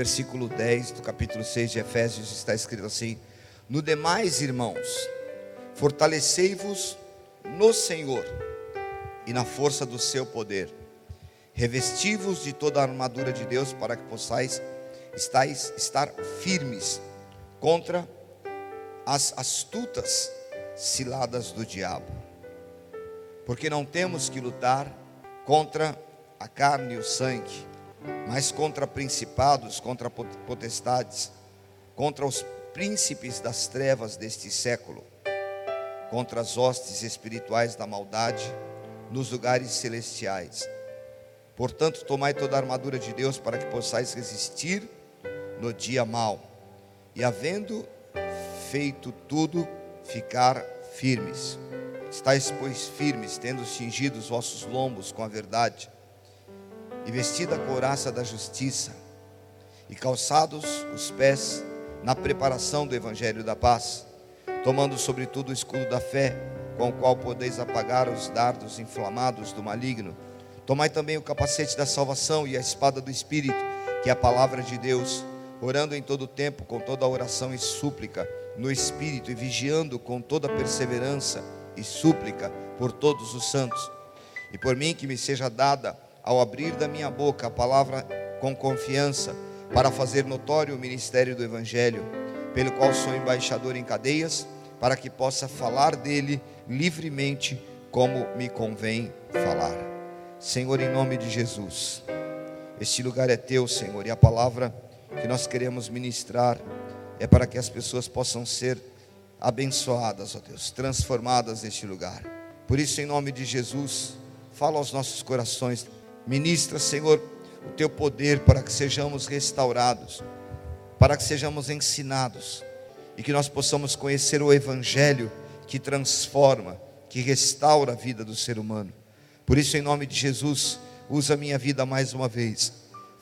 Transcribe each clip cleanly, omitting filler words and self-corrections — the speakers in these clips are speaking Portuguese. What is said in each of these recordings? versículo 10 do capítulo 6 de Efésios está escrito assim: no demais, irmãos, fortalecei-vos no Senhor e na força do seu poder, revesti-vos de toda a armadura de Deus, para que possais estar firmes contra as astutas ciladas do diabo, porque não temos que lutar contra a carne e o sangue, mas contra principados, contra potestades, contra os príncipes das trevas deste século, contra as hostes espirituais da maldade nos lugares celestiais. Portanto, tomai toda a armadura de Deus, para que possais resistir no dia mau, e havendo feito tudo, ficar firmes. Estais, pois, firmes, tendo cingido os vossos lombos com a verdade, e vestida a couraça da justiça, e calçados os pés na preparação do evangelho da paz, tomando sobretudo o escudo da fé, com o qual podeis apagar os dardos inflamados do maligno. Tomai também o capacete da salvação e a espada do Espírito, que é a palavra de Deus, orando em todo o tempo, com toda a oração e súplica no Espírito, e vigiando com toda perseverança e súplica por todos os santos, e por mim, que me seja dada, ao abrir da minha boca, a palavra com confiança, para fazer notório o ministério do Evangelho, pelo qual sou embaixador em cadeias, para que possa falar dele livremente, como me convém falar. Senhor, em nome de Jesus, este lugar é teu, Senhor, e a palavra que nós queremos ministrar é para que as pessoas possam ser abençoadas, ó Deus, transformadas neste lugar. Por isso, em nome de Jesus, fala aos nossos corações. Ministra, Senhor, o teu poder, para que sejamos restaurados, para que sejamos ensinados, e que nós possamos conhecer o Evangelho que transforma, que restaura a vida do ser humano. Por isso, em nome de Jesus, usa a minha vida mais uma vez.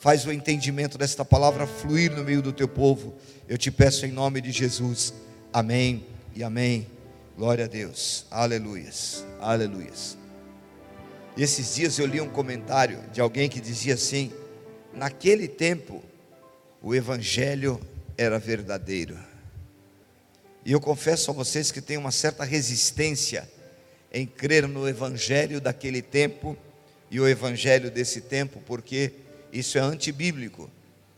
Faz o entendimento desta palavra fluir no meio do teu povo. Eu te peço em nome de Jesus. Amém e amém. Glória a Deus. Aleluias. Aleluias. E esses dias eu li um comentário de alguém que dizia assim: naquele tempo o evangelho era verdadeiro. E eu confesso a vocês que tem uma certa resistência em crer no evangelho daquele tempo e o evangelho desse tempo, porque isso é antibíblico.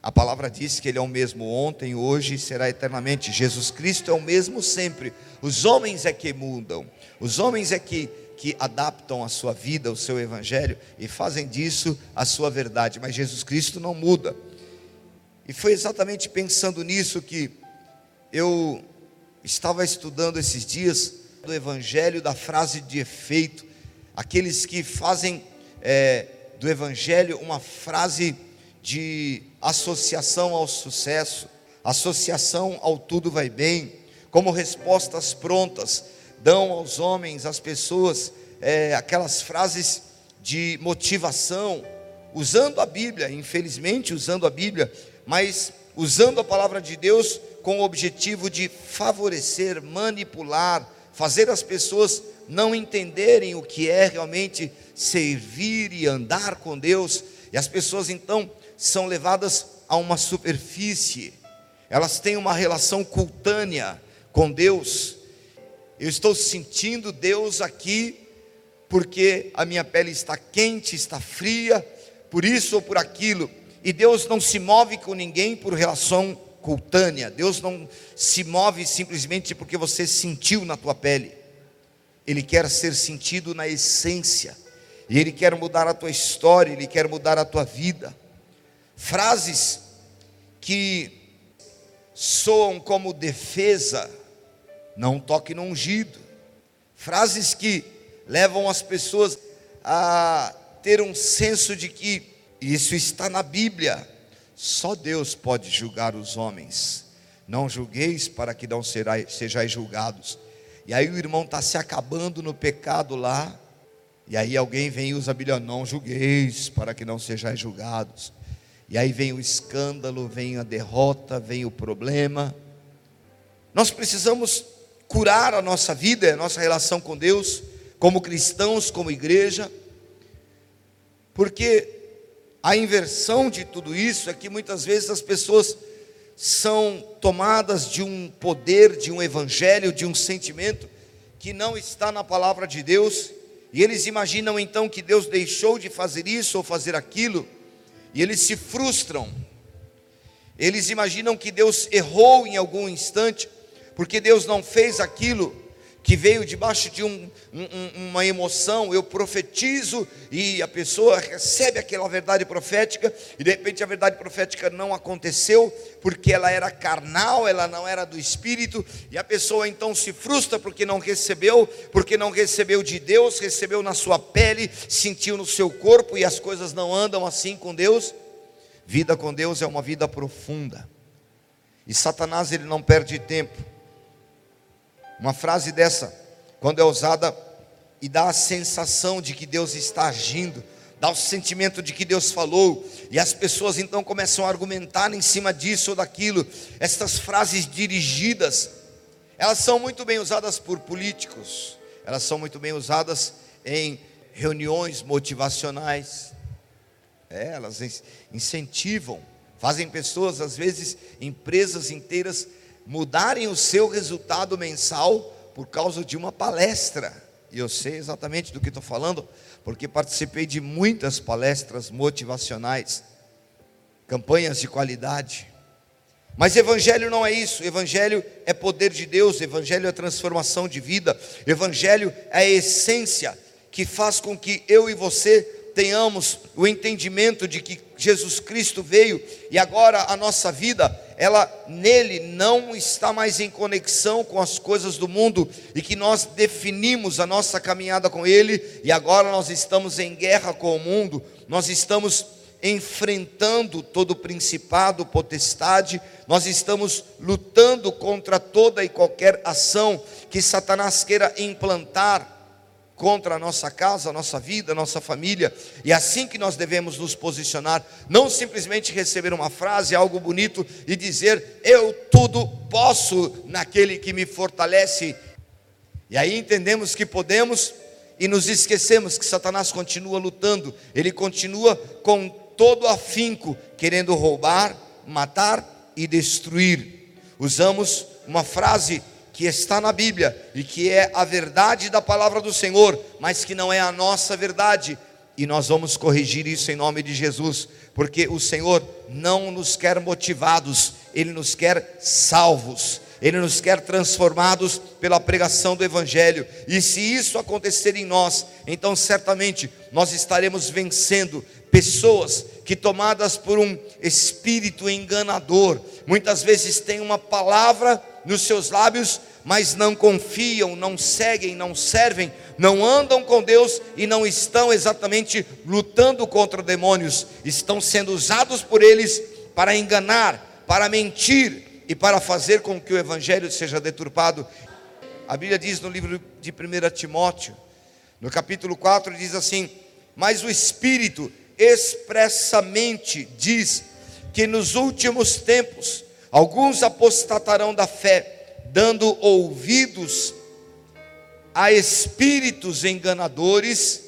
A palavra diz que ele é o mesmo ontem, hoje e será eternamente. Jesus Cristo é o mesmo sempre. Os homens é que mudam, os homens é que adaptam a sua vida, o seu evangelho, e fazem disso a sua verdade, mas Jesus Cristo não muda. E foi exatamente pensando nisso que eu estava estudando esses dias do evangelho da frase de efeito, aqueles que fazem do evangelho uma frase de associação ao sucesso, associação ao tudo vai bem, como respostas prontas, dão aos homens, às pessoas, aquelas frases de motivação, usando a Bíblia, infelizmente usando a Bíblia, mas usando a palavra de Deus com o objetivo de favorecer, manipular, fazer as pessoas não entenderem o que é realmente servir e andar com Deus, e as pessoas então são levadas a uma superfície, elas têm uma relação cultânea com Deus. Eu estou sentindo Deus aqui, porque a minha pele está quente, está fria, por isso ou por aquilo. E Deus não se move com ninguém por relação cultânea. Deus não se move simplesmente porque você sentiu na tua pele. Ele quer ser sentido na essência. E Ele quer mudar a tua história, Ele quer mudar a tua vida. Frases que soam como defesa: não toque no ungido. Frases que levam as pessoas a ter um senso de que, isso está na Bíblia, só Deus pode julgar os homens. Não julgueis para que não sejais julgados. E aí o irmão está se acabando no pecado lá, e aí alguém vem e usa a Bíblia: não julgueis para que não sejais julgados. E aí vem o escândalo, vem a derrota, vem o problema. Nós precisamos curar a nossa vida, a nossa relação com Deus, como cristãos, como igreja, porque A inversão de tudo isso é que muitas vezes as pessoas são tomadas de um poder, de um evangelho, de um sentimento que não está na palavra de Deus, e eles imaginam então que Deus deixou de fazer isso ou fazer aquilo, e eles se frustram. Eles imaginam que Deus errou em algum instante, porque Deus não fez aquilo que veio debaixo de uma emoção. Eu profetizo e a pessoa recebe aquela verdade profética, e de repente a verdade profética não aconteceu, porque ela era carnal, ela não era do Espírito, e a pessoa então se frustra porque não recebeu de Deus, recebeu na sua pele, sentiu no seu corpo, e as coisas não andam assim com Deus. Vida com Deus é uma vida profunda. E Satanás, ele não perde tempo. Uma frase dessa, quando é usada, e dá a sensação de que Deus está agindo, dá o sentimento de que Deus falou, e as pessoas então começam a argumentar em cima disso ou daquilo. Estas frases dirigidas, elas são muito bem usadas por políticos, elas são muito bem usadas em reuniões motivacionais. Elas incentivam, fazem pessoas, às vezes empresas inteiras, mudarem o seu resultado mensal por causa de uma palestra. E eu sei exatamente do que estou falando, porque participei de muitas palestras motivacionais, campanhas de qualidade. Mas evangelho não é isso. Evangelho é poder de Deus, evangelho é transformação de vida, evangelho é a essência que faz com que eu e você tenhamos o entendimento de que Jesus Cristo veio, e agora a nossa vida, ela nele não está mais em conexão com as coisas do mundo, e que nós definimos a nossa caminhada com ele, e agora nós estamos em guerra com o mundo, nós estamos enfrentando todo principado, potestade, nós estamos lutando contra toda e qualquer ação que Satanás queira implantar contra a nossa casa, a nossa vida, a nossa família. E é assim que nós devemos nos posicionar, não simplesmente receber uma frase, algo bonito, e dizer: eu tudo posso naquele que me fortalece. E aí entendemos que podemos, e nos esquecemos que Satanás continua lutando, ele continua com todo afinco, querendo roubar, matar e destruir. Usamos uma frase que está na Bíblia, e que é a verdade da palavra do Senhor, mas que não é a nossa verdade, e nós vamos corrigir isso em nome de Jesus, porque o Senhor não nos quer motivados, ele nos quer salvos, ele nos quer transformados pela pregação do Evangelho. E se isso acontecer em nós, então certamente nós estaremos vencendo pessoas que, tomadas por um espírito enganador, muitas vezes têm uma palavra nos seus lábios, mas não confiam, não seguem, não servem, não andam com Deus, e não estão exatamente lutando contra demônios, estão sendo usados por eles para enganar, para mentir, e para fazer com que o evangelho seja deturpado. A Bíblia diz no livro de 1 Timóteo, no capítulo 4, diz assim: mas o Espírito expressamente diz que nos últimos tempos alguns apostatarão da fé, dando ouvidos a espíritos enganadores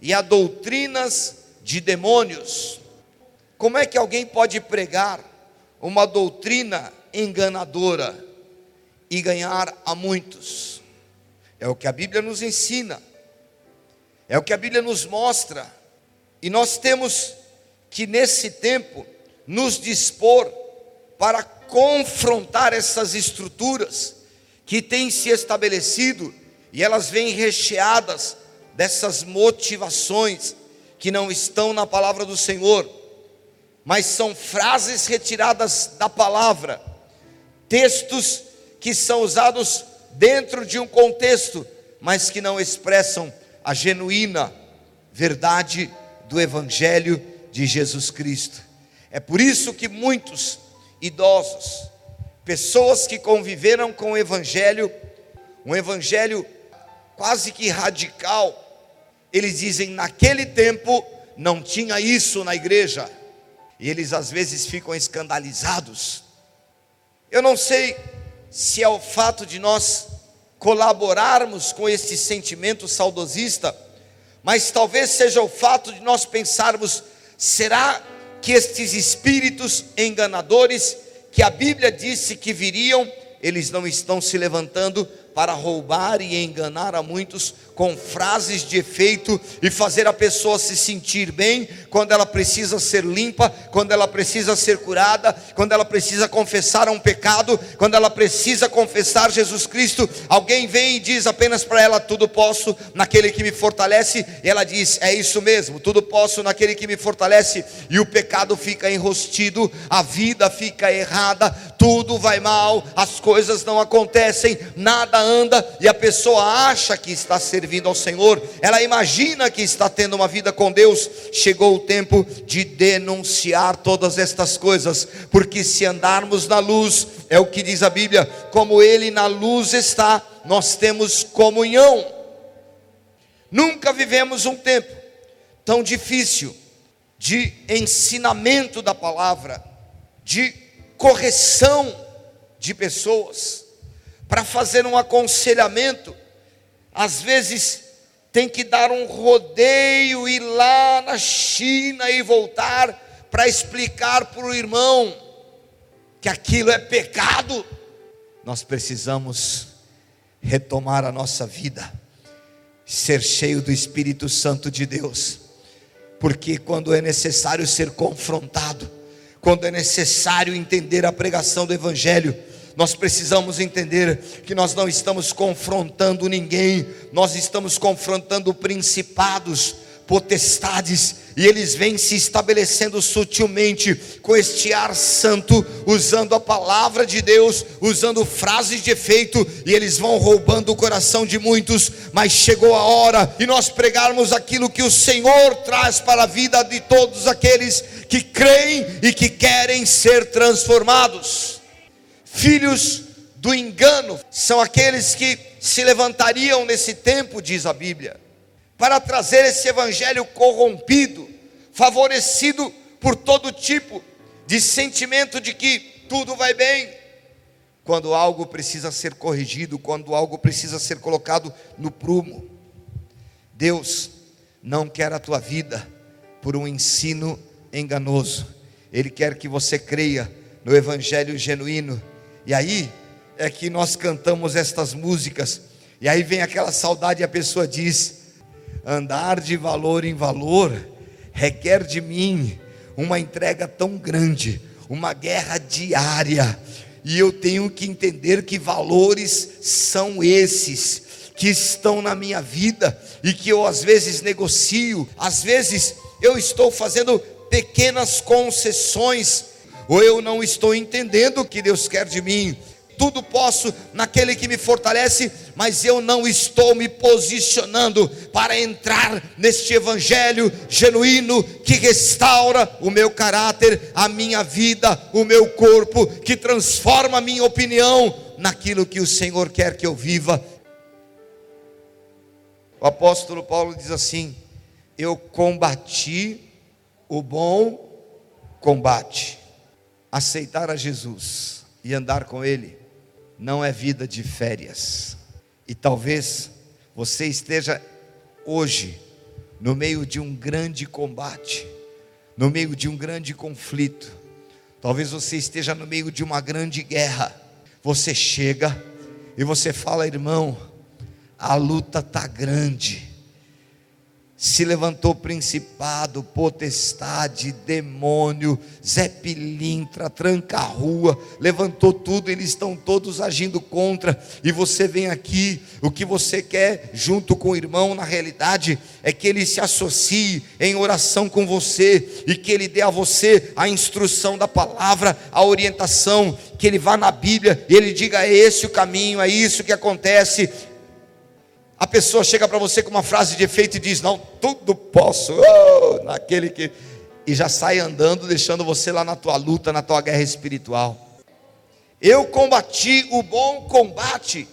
e a doutrinas de demônios. Como é que alguém pode pregar uma doutrina enganadora e ganhar a muitos? É o que a Bíblia nos ensina, é o que a Bíblia nos mostra, e nós temos que, nesse tempo, nos dispor para confrontar essas estruturas que têm se estabelecido, e elas vêm recheadas dessas motivações que não estão na palavra do Senhor, mas são frases retiradas da palavra, textos que são usados dentro de um contexto, mas que não expressam a genuína verdade do Evangelho de Jesus Cristo. É por isso que muitos idosos, pessoas que conviveram com o evangelho, um evangelho quase que radical, eles dizem: naquele tempo não tinha isso na igreja, e eles às vezes ficam escandalizados. Eu não sei se é o fato de nós colaborarmos com esse sentimento saudosista, mas talvez seja o fato de nós pensarmos: Será que estes espíritos enganadores que a Bíblia disse que viriam, eles não estão se levantando para roubar e enganar a muitos com frases de efeito e fazer a pessoa se sentir bem quando ela precisa ser limpa, quando ela precisa ser curada, quando ela precisa confessar um pecado, quando ela precisa confessar Jesus Cristo? Alguém vem e diz apenas para ela: tudo posso naquele que me fortalece. E ela diz: é isso mesmo, tudo posso naquele que me fortalece. E o pecado fica enrostido, a vida fica errada, tudo vai mal, as coisas não acontecem, nada anda, e a pessoa acha que está servindo ao Senhor, ela imagina que está tendo uma vida com Deus. Chegou o tempo de denunciar todas estas coisas, porque se andarmos na luz, é o que diz a Bíblia, como Ele na luz está, nós temos comunhão. Nunca vivemos um tempo tão difícil de ensinamento da palavra, de correção de pessoas, para fazer um aconselhamento. Às vezes tem que dar um rodeio, ir lá na China e voltar, para explicar para o irmão que aquilo é pecado. Nós precisamos retomar a nossa vida, ser cheio do Espírito Santo de Deus, porque quando é necessário ser confrontado, quando é necessário entender a pregação do Evangelho, nós precisamos entender que nós não estamos confrontando ninguém, nós estamos confrontando principados, potestades, e eles vêm se estabelecendo sutilmente com este ar santo, usando a palavra de Deus, usando frases de efeito, e eles vão roubando o coração de muitos. Mas chegou a hora de nós pregarmos aquilo que o Senhor traz para a vida de todos aqueles que creem e que querem ser transformados. Filhos do engano são aqueles que se levantariam nesse tempo, diz a Bíblia, para trazer esse evangelho corrompido, favorecido por todo tipo de sentimento de que tudo vai bem. Quando algo precisa ser corrigido, quando algo precisa ser colocado no prumo, Deus não quer a tua vida por um ensino enganoso. Ele quer que você creia no evangelho genuíno. E aí é que nós cantamos estas músicas, e aí vem aquela saudade e a pessoa diz: andar de valor em valor requer de mim uma entrega tão grande, uma guerra diária, e eu tenho que entender que valores são esses que estão na minha vida, e que eu às vezes negocio, às vezes eu estou fazendo pequenas concessões, ou eu não estou entendendo o que Deus quer de mim. Tudo posso naquele que me fortalece, mas eu não estou me posicionando para entrar neste evangelho genuíno que restaura o meu caráter, a minha vida, o meu corpo, que transforma a minha opinião naquilo que o Senhor quer que eu viva. O apóstolo Paulo diz assim: eu combati o bom combate. Aceitar a Jesus e andar com Ele não é vida de férias. E talvez você esteja hoje no meio de um grande combate, no meio de um grande conflito, talvez você esteja no meio de uma grande guerra. Você chega e você fala: irmão, a luta está grande, se levantou principado, potestade, demônio, Zé Pilintra, tranca-rua, levantou tudo, eles estão todos agindo contra, e você vem aqui. O que você quer junto com o irmão, na realidade, é que ele se associe em oração com você, e que ele dê a você a instrução da palavra, a orientação, que ele vá na Bíblia, e ele diga: é esse o caminho, é isso que acontece. A pessoa chega para você com uma frase de efeito e diz: não, tudo posso, naquele que... E já sai andando, deixando você lá na tua luta, na tua guerra espiritual. Eu combati o bom combate.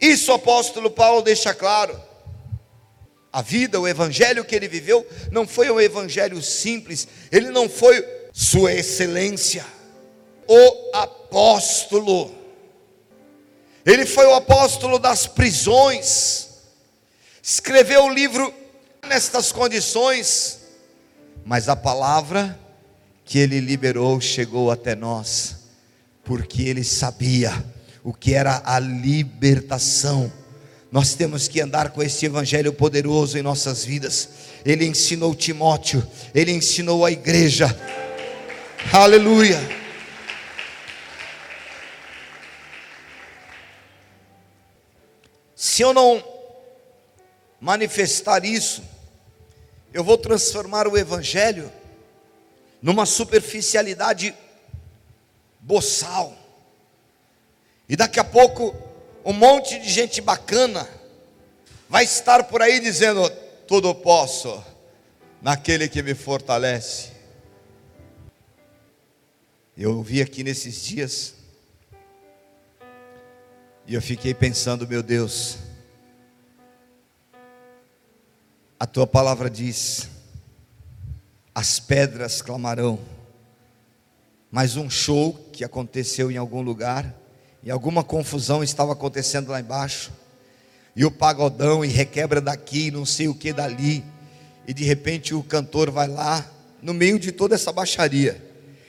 Isso o apóstolo Paulo deixa claro. A vida, o evangelho que ele viveu, não foi um evangelho simples. Ele não foi sua excelência, o apóstolo. Ele foi o apóstolo das prisões, escreveu o livro nestas condições, mas a palavra que ele liberou chegou até nós, porque ele sabia o que era a libertação. Nós temos que andar com esse evangelho poderoso em nossas vidas. Ele ensinou Timóteo, ele ensinou a igreja. Aleluia. Se eu não manifestar isso, eu vou transformar o evangelho numa superficialidade boçal. E daqui a pouco, um monte de gente bacana vai estar por aí dizendo: tudo posso naquele que me fortalece. Eu vi aqui nesses dias, e eu fiquei pensando: meu Deus, a tua palavra diz, as pedras clamarão. Mas um show que aconteceu em algum lugar, e alguma confusão estava acontecendo lá embaixo, e o pagodão, e requebra daqui, não sei o que dali, e de repente o cantor vai lá, no meio de toda essa baixaria,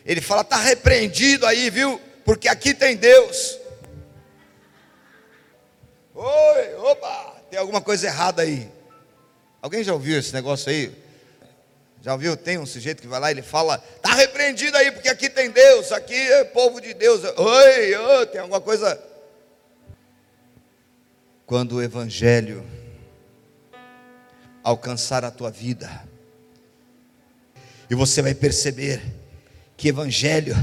ele fala: está repreendido aí, viu, porque aqui tem Deus. Oi, opa, tem alguma coisa errada aí. Alguém já ouviu esse negócio aí? Já ouviu? Tem um sujeito que vai lá e ele fala: está repreendido aí, porque aqui tem Deus, aqui é povo de Deus. Oi, oh, tem alguma coisa. Quando o evangelho alcançar a tua vida, e você vai perceber que evangelho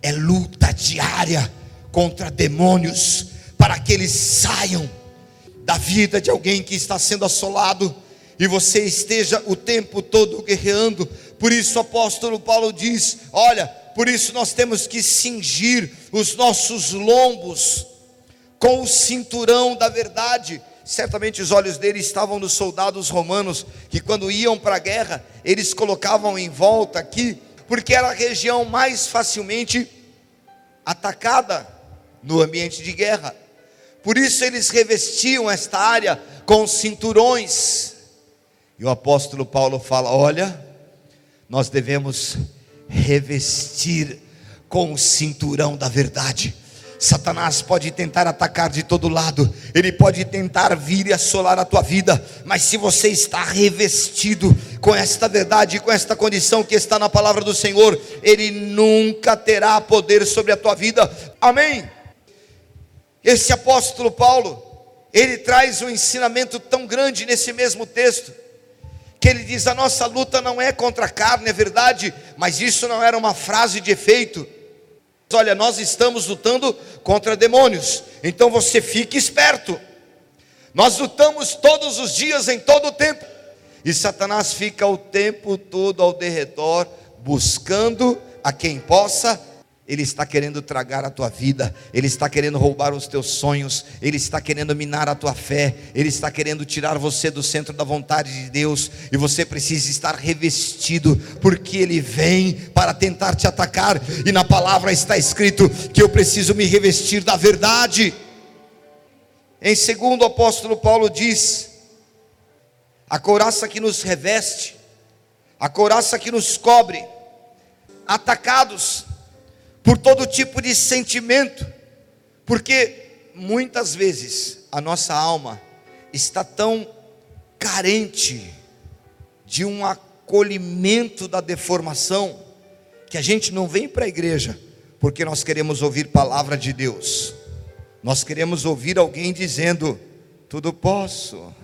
é luta diária contra demônios, para que eles saiam da vida de alguém que está sendo assolado, e você esteja o tempo todo guerreando. Por isso o apóstolo Paulo diz: olha, por isso nós temos que cingir os nossos lombos com o cinturão da verdade. Certamente os olhos dele estavam nos soldados romanos, que quando iam para a guerra, eles colocavam em volta aqui, porque era a região mais facilmente atacada no ambiente de guerra. Por isso eles revestiam esta área com cinturões. E o apóstolo Paulo fala: olha, nós devemos revestir com o cinturão da verdade. Satanás pode tentar atacar de todo lado, ele pode tentar vir e assolar a tua vida, mas se você está revestido com esta verdade, com esta condição que está na palavra do Senhor, ele nunca terá poder sobre a tua vida. Amém? Esse apóstolo Paulo, ele traz um ensinamento tão grande nesse mesmo texto, que ele diz: a nossa luta não é contra a carne, é verdade, mas isso não era uma frase de efeito. Olha, nós estamos lutando contra demônios, então você fique esperto. Nós lutamos todos os dias, em todo o tempo, e Satanás fica o tempo todo ao derredor, buscando a quem possa. Ele está querendo tragar a tua vida, ele está querendo roubar os teus sonhos, ele está querendo minar a tua fé, ele está querendo tirar você do centro da vontade de Deus, e você precisa estar revestido, porque ele vem para tentar te atacar, e na palavra está escrito que eu preciso me revestir da verdade. Em segundo, o apóstolo Paulo diz: a couraça que nos reveste, a couraça que nos cobre, atacados por todo tipo de sentimento, porque muitas vezes a nossa alma está tão carente de um acolhimento da deformação, que a gente não vem para a igreja, porque nós queremos ouvir palavra de Deus, nós queremos ouvir alguém dizendo: tudo posso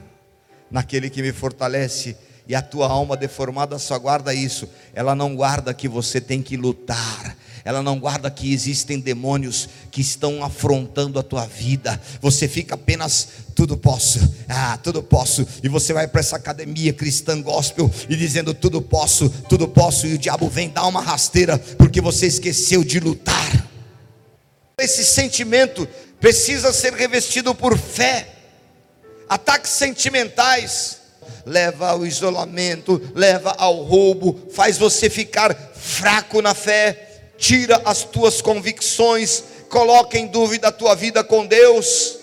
naquele que me fortalece. E a tua alma deformada só guarda isso, ela não guarda que você tem que lutar, ela não guarda que existem demônios que estão afrontando a tua vida. Você fica apenas: tudo posso, ah, tudo posso. E você vai para essa academia cristã gospel e dizendo: tudo posso, tudo posso. E o diabo vem dar uma rasteira, porque você esqueceu de lutar. Esse sentimento precisa ser revestido por fé. Ataques sentimentais leva ao isolamento, leva ao roubo, faz você ficar fraco na fé, tira as tuas convicções, coloca em dúvida a tua vida com Deus.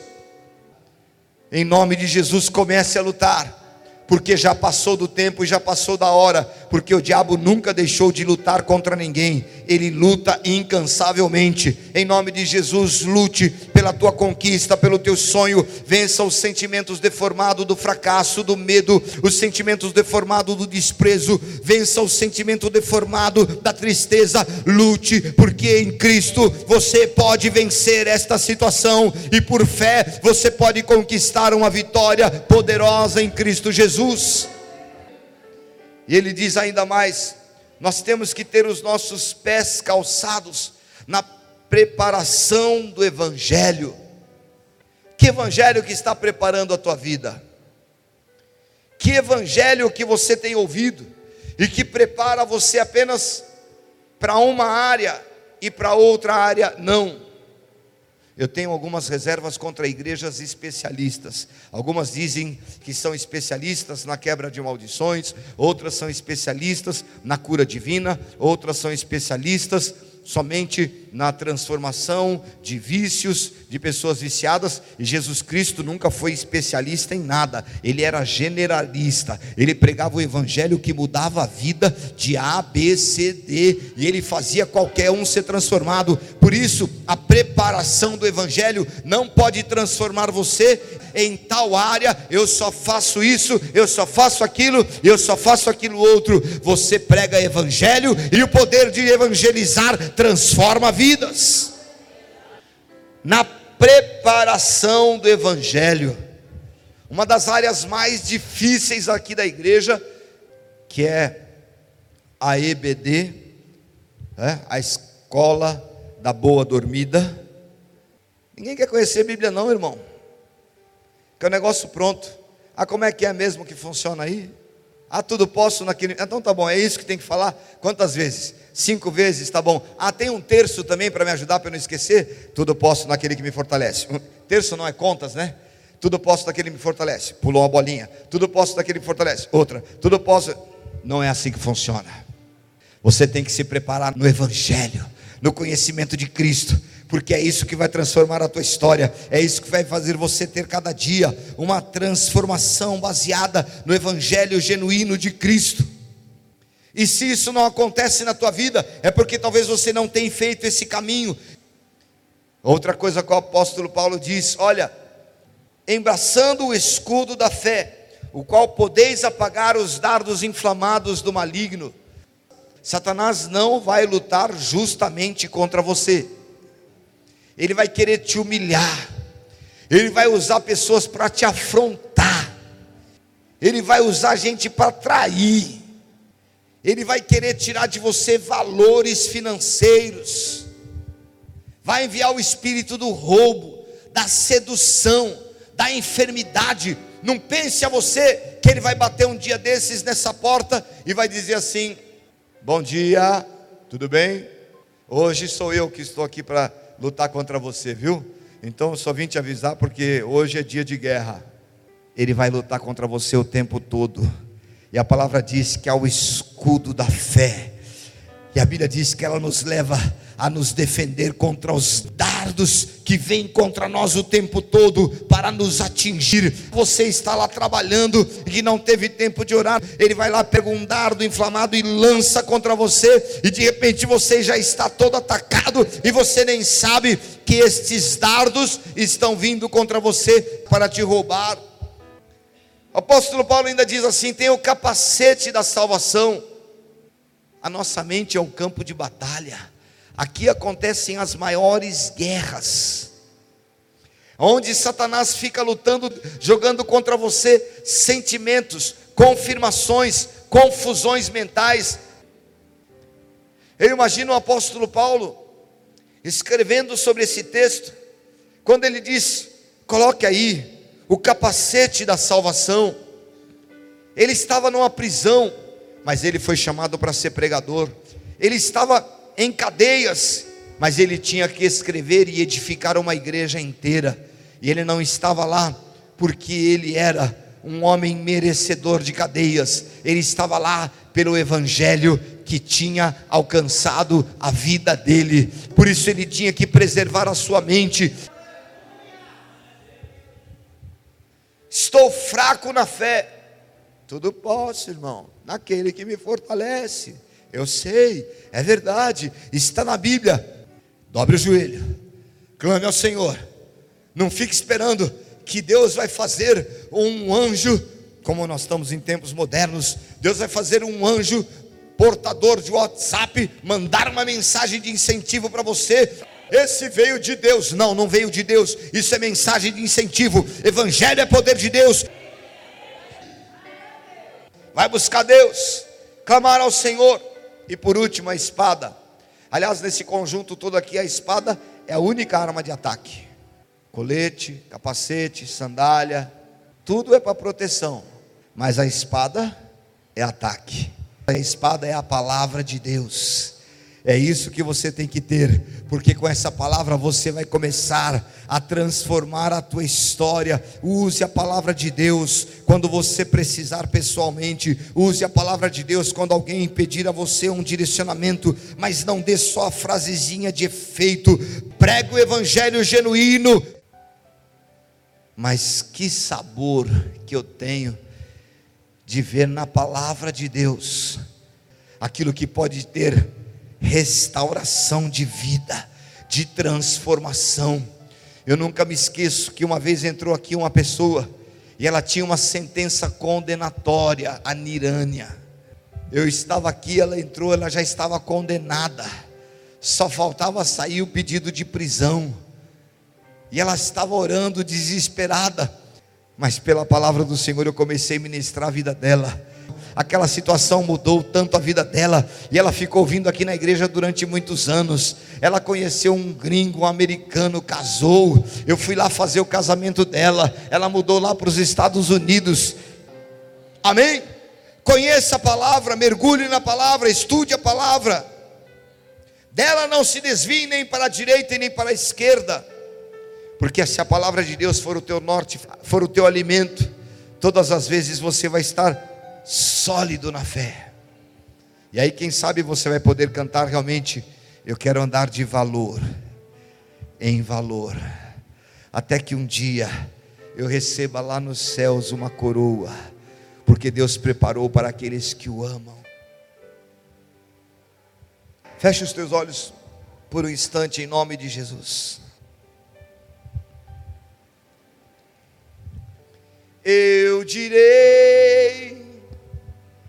Em nome de Jesus, comece a lutar, porque já passou do tempo e já passou da hora, porque o diabo nunca deixou de lutar contra ninguém, ele luta incansavelmente. Em nome de Jesus, lute pela tua conquista, pelo teu sonho, vença os sentimentos deformados do fracasso, do medo, os sentimentos deformados do desprezo, vença o sentimento deformado da tristeza, lute, porque em Cristo você pode vencer esta situação, e por fé você pode conquistar uma vitória poderosa em Cristo Jesus. E ele diz ainda mais: nós temos que ter os nossos pés calçados na preparação do Evangelho. Que Evangelho que está preparando a tua vida? Que Evangelho que você tem ouvido e que prepara você apenas para uma área e para outra área não? Eu tenho algumas reservas contra igrejas especialistas. Algumas dizem que são especialistas na quebra de maldições, outras são especialistas na cura divina, outras são especialistas somente na transformação de vícios, de pessoas viciadas. E Jesus Cristo nunca foi especialista em nada, ele era generalista, ele pregava o evangelho que mudava a vida de A, B, C, D, e ele fazia qualquer um ser transformado. Por isso, a preparação do evangelho não pode transformar você em tal área. Eu só faço isso, eu só faço aquilo, eu só faço aquilo outro. Você prega evangelho e o poder de evangelizar transforma vidas. Na preparação do evangelho, uma das áreas mais difíceis aqui da igreja, que é a EBD, a escola da boa dormida. Ninguém quer conhecer a Bíblia não, irmão, que é um negócio pronto. Ah, como é que é mesmo que funciona aí? Ah, tudo posso naquele... Então tá bom, é isso que tem que falar? Quantas vezes? 5 vezes, tá bom. Ah, tem um terço também para me ajudar, para eu não esquecer? Tudo posso naquele que me fortalece. Terço não é contas, né? Tudo posso naquele que me fortalece. Pulou uma bolinha. Tudo posso naquele que me fortalece. Outra. Tudo posso... Não é assim que funciona. Você tem que se preparar no evangelho, no conhecimento de Cristo, porque é isso que vai transformar a tua história, é isso que vai fazer você ter cada dia uma transformação baseada no evangelho genuíno de Cristo. E se isso não acontece na tua vida, é porque talvez você não tenha feito esse caminho. Outra coisa que o apóstolo Paulo diz: olha, embraçando o escudo da fé, o qual podeis apagar os dardos inflamados do maligno. Satanás não vai lutar justamente contra você. Ele vai querer te humilhar, ele vai usar pessoas para te afrontar, ele vai usar gente para trair, ele vai querer tirar de você valores financeiros, vai enviar o espírito do roubo, da sedução, da enfermidade. Não pense a você que ele vai bater um dia desses nessa porta e vai dizer assim: bom dia, tudo bem? Hoje sou eu que estou aqui para lutar contra você, viu? Então eu só vim te avisar porque hoje é dia de guerra. Ele vai lutar contra você o tempo todo. E a palavra diz que é o escudo da fé. E a Bíblia diz que ela nos leva a nos defender contra os dardos que vêm contra nós o tempo todo para nos atingir. Você está lá trabalhando e não teve tempo de orar, ele vai lá, pega um dardo inflamado e lança contra você, e de repente você já está todo atacado e você nem sabe que estes dardos estão vindo contra você para te roubar. O apóstolo Paulo ainda diz assim: tem o capacete da salvação. A nossa mente é um campo de batalha. Aqui acontecem as maiores guerras, onde Satanás fica lutando, jogando contra você sentimentos, confirmações, confusões mentais. Eu imagino o apóstolo Paulo escrevendo sobre esse texto, quando ele diz: coloque aí o capacete da salvação. Ele estava numa prisão, mas ele foi chamado para ser pregador. Ele estava em cadeias, mas ele tinha que escrever e edificar uma igreja inteira. E ele não estava lá porque ele era um homem merecedor de cadeias. Ele estava lá pelo evangelho que tinha alcançado a vida dele. Por isso ele tinha que preservar a sua mente. Estou fraco na fé, Tudo posso, irmão, naquele que me fortalece. Eu sei, é verdade, está na Bíblia. Dobre o joelho, clame ao Senhor. Não fique esperando que Deus vai fazer um anjo, como nós estamos em tempos modernos. Deus vai fazer um anjo portador de WhatsApp, mandar uma mensagem de incentivo para você. Esse veio de Deus. Não, não veio de Deus. Isso é mensagem de incentivo. Evangelho é poder de Deus. Vai buscar Deus, clamar ao Senhor. E por último, a espada. Aliás, nesse conjunto todo aqui, a espada é a única arma de ataque. Colete, capacete, sandália, tudo é para proteção, mas a espada é ataque. A espada é a palavra de Deus. É isso que você tem que ter, porque com essa palavra você vai começar a transformar a tua história. Use a palavra de Deus quando você precisar pessoalmente, use a palavra de Deus quando alguém pedir a você um direcionamento, mas não dê só a frasezinha de efeito. Pregue o evangelho genuíno. Mas que sabor que eu tenho de ver na palavra de Deus aquilo que pode ter restauração de vida, de transformação. Eu nunca me esqueço que uma vez entrou aqui uma pessoa e ela tinha uma sentença condenatória, a Nirânia. Eu estava aqui, ela entrou, ela já estava condenada, só faltava sair o pedido de prisão, e ela estava orando desesperada, mas pela palavra do Senhor eu comecei a ministrar a vida dela. Aquela situação mudou tanto a vida dela, e ela ficou vindo aqui na igreja durante muitos anos. Ela conheceu um gringo, um americano, casou. Eu fui lá fazer o casamento dela, ela mudou lá para os Estados Unidos. Amém? Conheça a palavra, mergulhe na palavra, estude a palavra. Dela não se desvie nem para a direita e nem para a esquerda, porque se a palavra de Deus for o teu norte, for o teu alimento, todas as vezes você vai estar sólido na fé. E aí, quem sabe, você vai poder cantar realmente: eu quero andar de valor em valor, até que um dia eu receba lá nos céus uma coroa, porque Deus preparou para aqueles que o amam. Feche os teus olhos por um instante, em nome de Jesus. Eu direi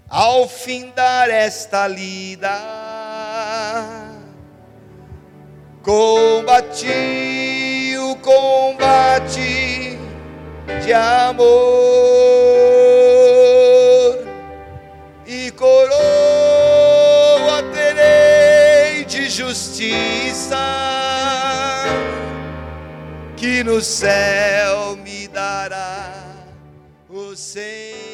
ao findar esta lida: combati o combate de amor, e coroa terei de justiça, que no céu me dará o Senhor.